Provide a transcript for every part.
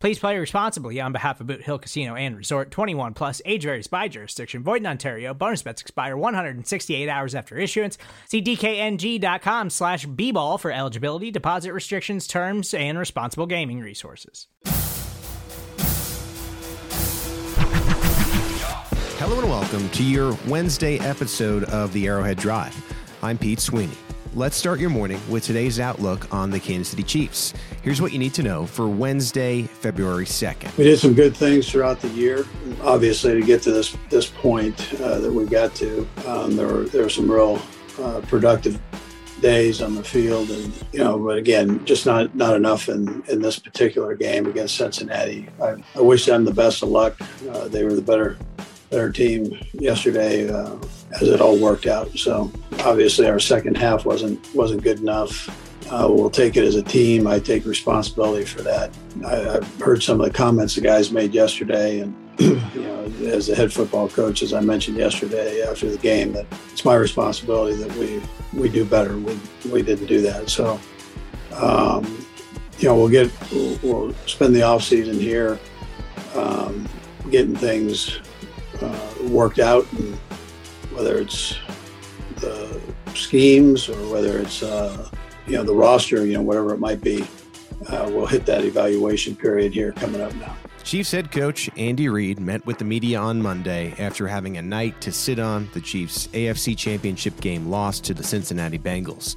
Please play responsibly on behalf of Boot Hill Casino and Resort. 21 plus, age varies by jurisdiction, void in Ontario. Bonus bets expire 168 hours after issuance. See DKNG.com/bball for eligibility, deposit restrictions, terms, and responsible gaming resources. Hello and welcome to your Wednesday episode of the Arrowhead Drive. I'm Pete Sweeney. Let's start your morning with today's outlook on the Kansas City Chiefs. Here's what you need to know for Wednesday, February 2nd. We did some good things throughout the year. Obviously, to get to this point that we got to, there were some real productive days on the field, and but again, just not enough in this particular game against Cincinnati. I wish them the best of luck. They were the better team yesterday, as it all worked out. So obviously our second half wasn't good enough. We'll take it as a team. I take responsibility for that. I've heard some of the comments the guys made yesterday, and as the head football coach, as I mentioned yesterday after the game, that it's my responsibility that we do better. We didn't do that. So we'll spend the off season here getting things worked out, and whether it's the schemes or whether it's the roster, whatever it might be, we'll hit that evaluation period here coming up now. Chiefs head coach Andy Reid met with the media on Monday after having a night to sit on the Chiefs' AFC Championship game loss to the Cincinnati Bengals.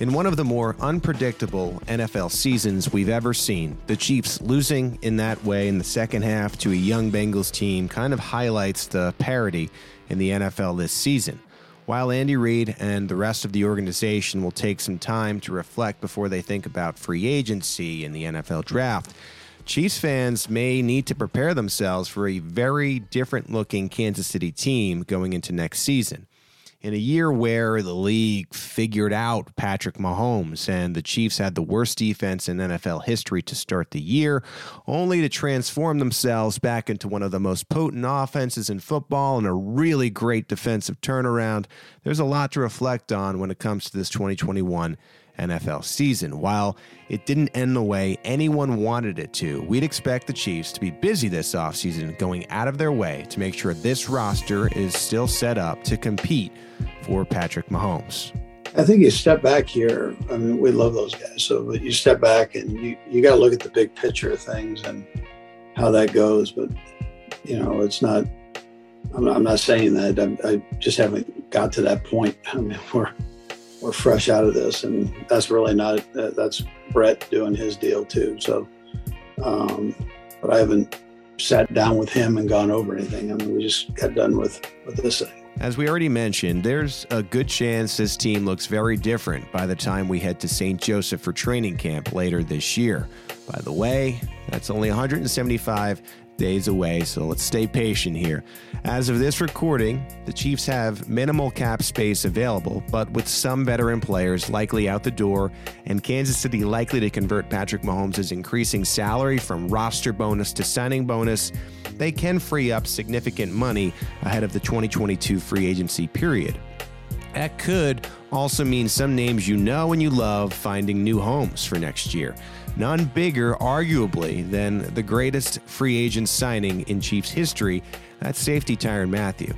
In one of the more unpredictable NFL seasons we've ever seen, the Chiefs losing in that way in the second half to a young Bengals team kind of highlights the parity in the NFL this season. While Andy Reid and the rest of the organization will take some time to reflect before they think about free agency and the NFL draft, Chiefs fans may need to prepare themselves for a very different-looking Kansas City team going into next season. In a year where the league figured out Patrick Mahomes and the Chiefs had the worst defense in NFL history to start the year, only to transform themselves back into one of the most potent offenses in football and a really great defensive turnaround, there's a lot to reflect on when it comes to this 2021 NFL season. While it didn't end the way anyone wanted it to, we'd expect the Chiefs to be busy this offseason, going out of their way to make sure this roster is still set up to compete for Patrick Mahomes. I think you step back here. I mean, we love those guys. So but you step back and you got to look at the big picture of things and how that goes. But, it's not, I'm not saying that. I just haven't got to that point. I mean, we're fresh out of this, and that's really not, that's Brett doing his deal too. So, but I haven't sat down with him and gone over anything. I mean, we just got done with this thing. As we already mentioned, there's a good chance this team looks very different by the time we head to St. Joseph for training camp later this year. By the way, that's only 175 days away, so let's stay patient here. As of this recording, the Chiefs have minimal cap space available, but with some veteran players likely out the door and Kansas City likely to convert Patrick Mahomes' increasing salary from roster bonus to signing bonus, they can free up significant money ahead of the 2022 free agency period. That could also mean some names you know and you love finding new homes for next year. None bigger, arguably, than the greatest free agent signing in Chiefs history, that's safety Tyrann Mathieu.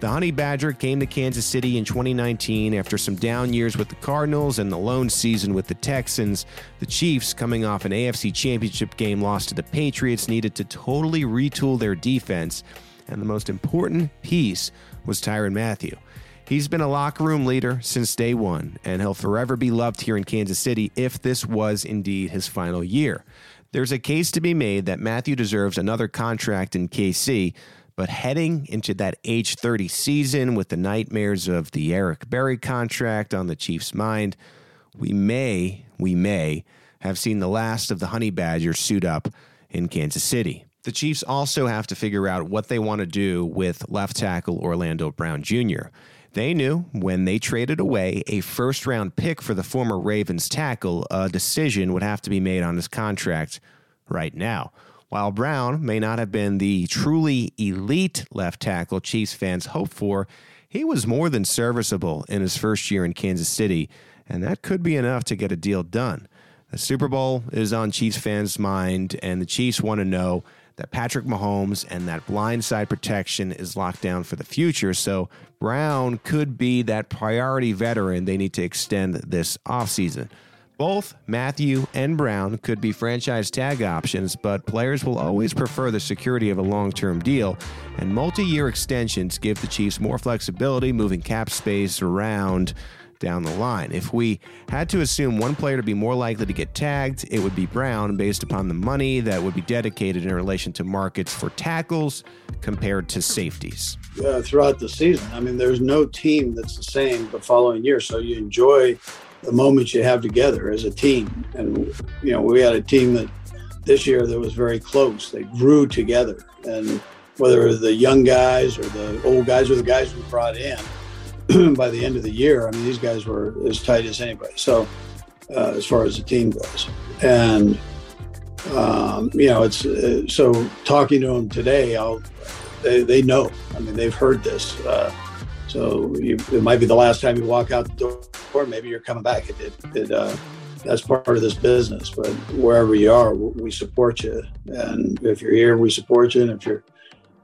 The Honey Badger came to Kansas City in 2019 after some down years with the Cardinals and the lone season with the Texans. The Chiefs, coming off an AFC Championship game loss to the Patriots, needed to totally retool their defense, and the most important piece was Tyrann Mathieu. He's been a locker room leader since day one, and he'll forever be loved here in Kansas City if this was indeed his final year. There's a case to be made that Mathieu deserves another contract in KC, but heading into that age 30 season with the nightmares of the Eric Berry contract on the Chiefs' mind, we may have seen the last of the Honey Badgers suit up in Kansas City. The Chiefs also have to figure out what they want to do with left tackle Orlando Brown Jr. They knew when they traded away a first-round pick for the former Ravens tackle, a decision would have to be made on his contract right now. While Brown may not have been the truly elite left tackle Chiefs fans hoped for, he was more than serviceable in his first year in Kansas City, and that could be enough to get a deal done. The Super Bowl is on Chiefs fans' mind, and the Chiefs want to know that Patrick Mahomes and that blindside protection is locked down for the future, so Brown could be that priority veteran they need to extend this offseason. Both Mathieu and Brown could be franchise tag options, but players will always prefer the security of a long-term deal, and multi-year extensions give the Chiefs more flexibility moving cap space around down the line. If we had to assume one player to be more likely to get tagged, it would be Brown based upon the money that would be dedicated in relation to markets for tackles compared to safeties. Yeah, throughout the season, I mean, there's no team that's the same the following year, so you enjoy the moments you have together as a team. And, you know, we had a team that this year that was very close. They grew together, and whether the young guys or the old guys or the guys we brought in, by the end of the year, I mean, these guys were as tight as anybody. So as far as the team goes, and you know, it's so talking to them today, they know. I mean, they've heard this. It might be the last time you walk out the door. Maybe you're coming back. That's part of this business. But wherever you are, we support you. And if you're here, we support you. And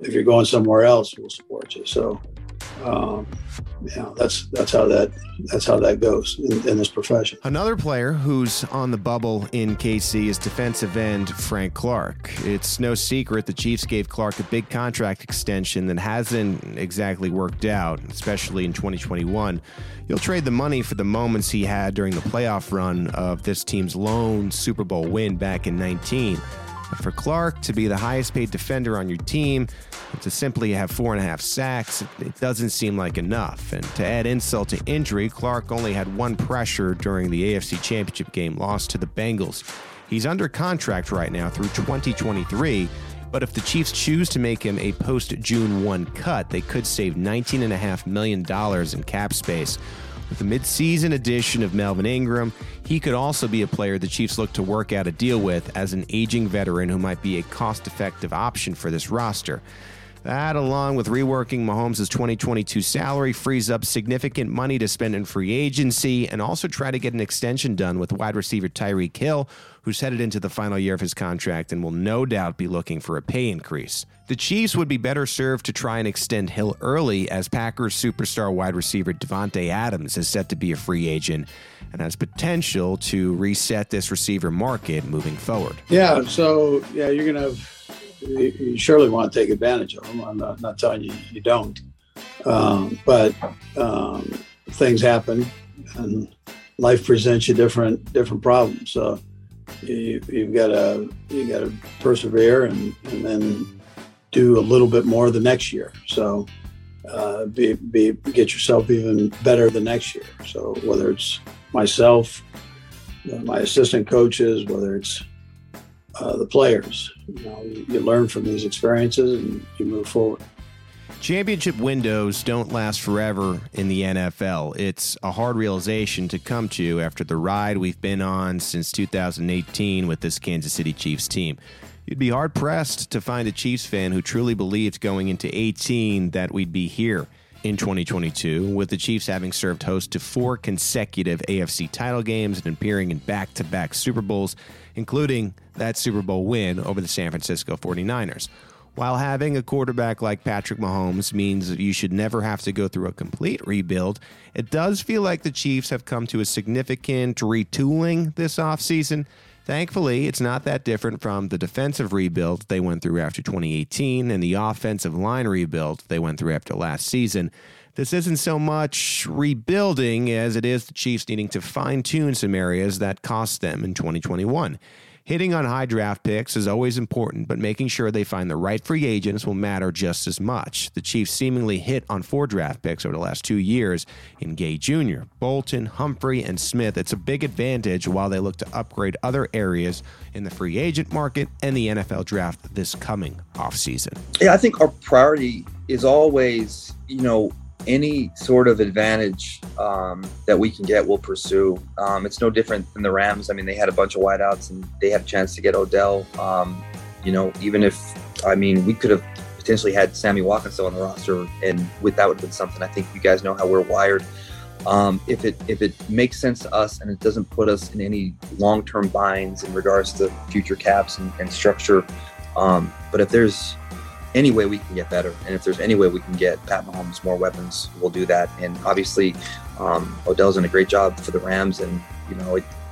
if you're going somewhere else, we'll support you. So. That's how that goes in this profession. Another player who's on the bubble in KC is defensive end Frank Clark. It's no secret the Chiefs gave Clark a big contract extension that hasn't exactly worked out, especially in 2021. You'll trade the money for the moments he had during the playoff run of this team's lone Super Bowl win back in 19. But for Clark to be the highest paid defender on your team, to simply have 4.5 sacks, it doesn't seem like enough. And to add insult to injury, Clark only had one pressure during the AFC Championship game loss to the Bengals. He's under contract right now through 2023, but if the Chiefs choose to make him a post-June 1 cut, they could save $19.5 million in cap space. With the midseason addition of Melvin Ingram, he could also be a player the Chiefs look to work out a deal with as an aging veteran who might be a cost-effective option for this roster. That, along with reworking Mahomes' 2022 salary, frees up significant money to spend in free agency and also try to get an extension done with wide receiver Tyreek Hill, who's headed into the final year of his contract and will no doubt be looking for a pay increase. The Chiefs would be better served to try and extend Hill early, as Packers superstar wide receiver Devontae Adams is set to be a free agent and has potential to reset this receiver market moving forward. Yeah, you're going to have... You surely want to take advantage of them. I'm not telling you you don't, but things happen, and life presents you different problems. So you've got to persevere and then do a little bit more the next year. So get yourself even better the next year. So whether it's myself, my assistant coaches, whether it's the players. You know, you learn from these experiences and you move forward. Championship windows don't last forever in the NFL. It's a hard realization to come to after the ride we've been on since 2018 with this Kansas City Chiefs team. You'd be hard-pressed to find a Chiefs fan who truly believed going into 18 that we'd be here in 2022, with the Chiefs having served host to 4 consecutive AFC title games and appearing in back-to-back Super Bowls, including that Super Bowl win over the San Francisco 49ers. While having a quarterback like Patrick Mahomes means that you should never have to go through a complete rebuild, it does feel like the Chiefs have come to a significant retooling this offseason. Thankfully, it's not that different from the defensive rebuild they went through after 2018 and the offensive line rebuild they went through after last season. This isn't so much rebuilding as it is the Chiefs needing to fine-tune some areas that cost them in 2021. Hitting on high draft picks is always important, but making sure they find the right free agents will matter just as much. The Chiefs seemingly hit on 4 draft picks over the last 2 years in Gay Jr., Bolton, Humphrey, and Smith. It's a big advantage while they look to upgrade other areas in the free agent market and the NFL draft this coming offseason. Yeah, I think our priority is always, any sort of advantage that we can get, we'll pursue. It's no different than the Rams. I mean, they had a bunch of wideouts and they had a chance to get Odell. Even if, we could have potentially had Sammy Watkins on the roster, and that would have been something. I think you guys know how we're wired. If it makes sense to us and it doesn't put us in any long-term binds in regards to future caps and structure, but if there's any way we can get better, and if there's any way we can get Pat Mahomes more weapons, we'll do that. And obviously, Odell's done a great job for the Rams, and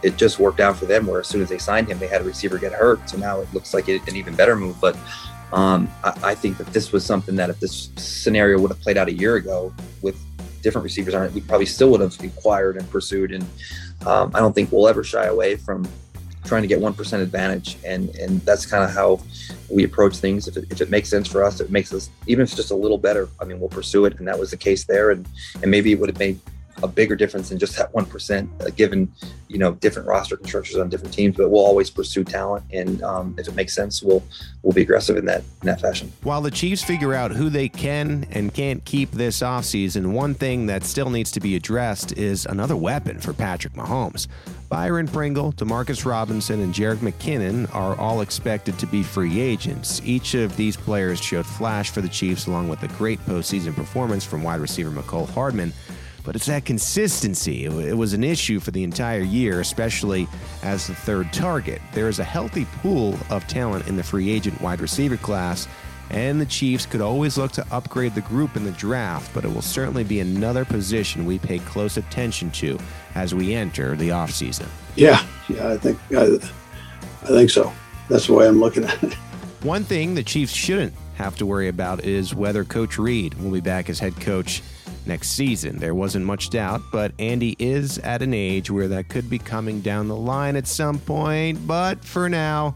it just worked out for them, where as soon as they signed him, they had a receiver get hurt, so now it looks like an even better move. But I think that this was something that if this scenario would have played out a year ago with different receivers on it, we probably still would have inquired and pursued. And I don't think we'll ever shy away from trying to get 1% advantage, and that's kind of how we approach things. If it makes sense for us, it makes us, even if it's just a little better, we'll pursue it. And that was the case there, and maybe it would have made a bigger difference than just that 1%, given different roster constructions on different teams. But we'll always pursue talent, and if it makes sense, we'll be aggressive in that fashion. While the Chiefs figure out who they can and can't keep this offseason, one thing that still needs to be addressed is another weapon for Patrick Mahomes. Byron Pringle, Demarcus Robinson, and Jerick McKinnon are all expected to be free agents. Each of these players showed flash for the Chiefs, along with a great postseason performance from wide receiver Mecole Hardman. But it's that consistency. It was an issue for the entire year, especially as the third target. There is a healthy pool of talent in the free agent wide receiver class, and the Chiefs could always look to upgrade the group in the draft, but it will certainly be another position we pay close attention to as we enter the offseason. Yeah, I think so. That's the way I'm looking at it. One thing the Chiefs shouldn't have to worry about is whether Coach Reid will be back as head coach next season. There wasn't much doubt, but Andy is at an age where that could be coming down the line at some point. But for now,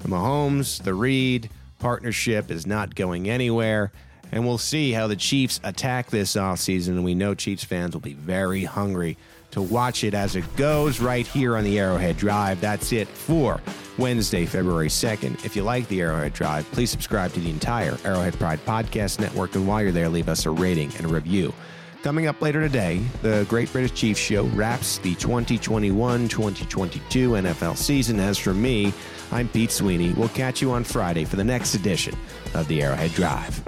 the Mahomes, the Reid partnership is not going anywhere, and we'll see how the Chiefs attack this offseason. And we know Chiefs fans will be very hungry to watch it as it goes right here on the Arrowhead Drive. That's it for Wednesday, February 2nd. If you like the Arrowhead Drive, please subscribe to the entire Arrowhead Pride Podcast Network. And while you're there, leave us a rating and a review. Coming up later today, the Great British Chiefs show wraps the 2021-2022 NFL season. As for me, I'm Pete Sweeney. We'll catch you on Friday for the next edition of the Arrowhead Drive.